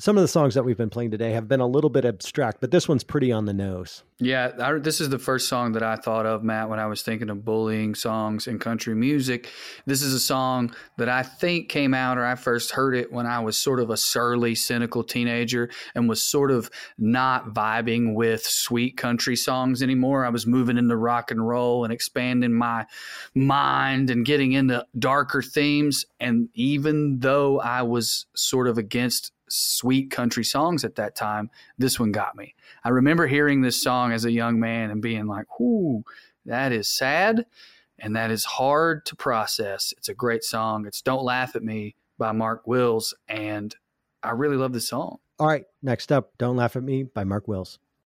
Some of the songs that we've been playing today have been a little bit abstract, but this one's pretty on the nose. Yeah, this is the first song that I thought of, Matt, when I was thinking of bullying songs in country music. This is a song that I think came out, or I first heard it when I was sort of a surly, cynical teenager and was sort of not vibing with sweet country songs anymore. I was moving into rock and roll and expanding my mind and getting into darker themes. And even though I was sort of against sweet country songs at that time, this one got me. I remember hearing this song as a young man and being like, "Ooh, that is sad and that is hard to process." It's a great song. It's Don't Laugh at Me by Mark Wills, and I really love this song. All right, next up, Don't Laugh at Me by Mark Wills.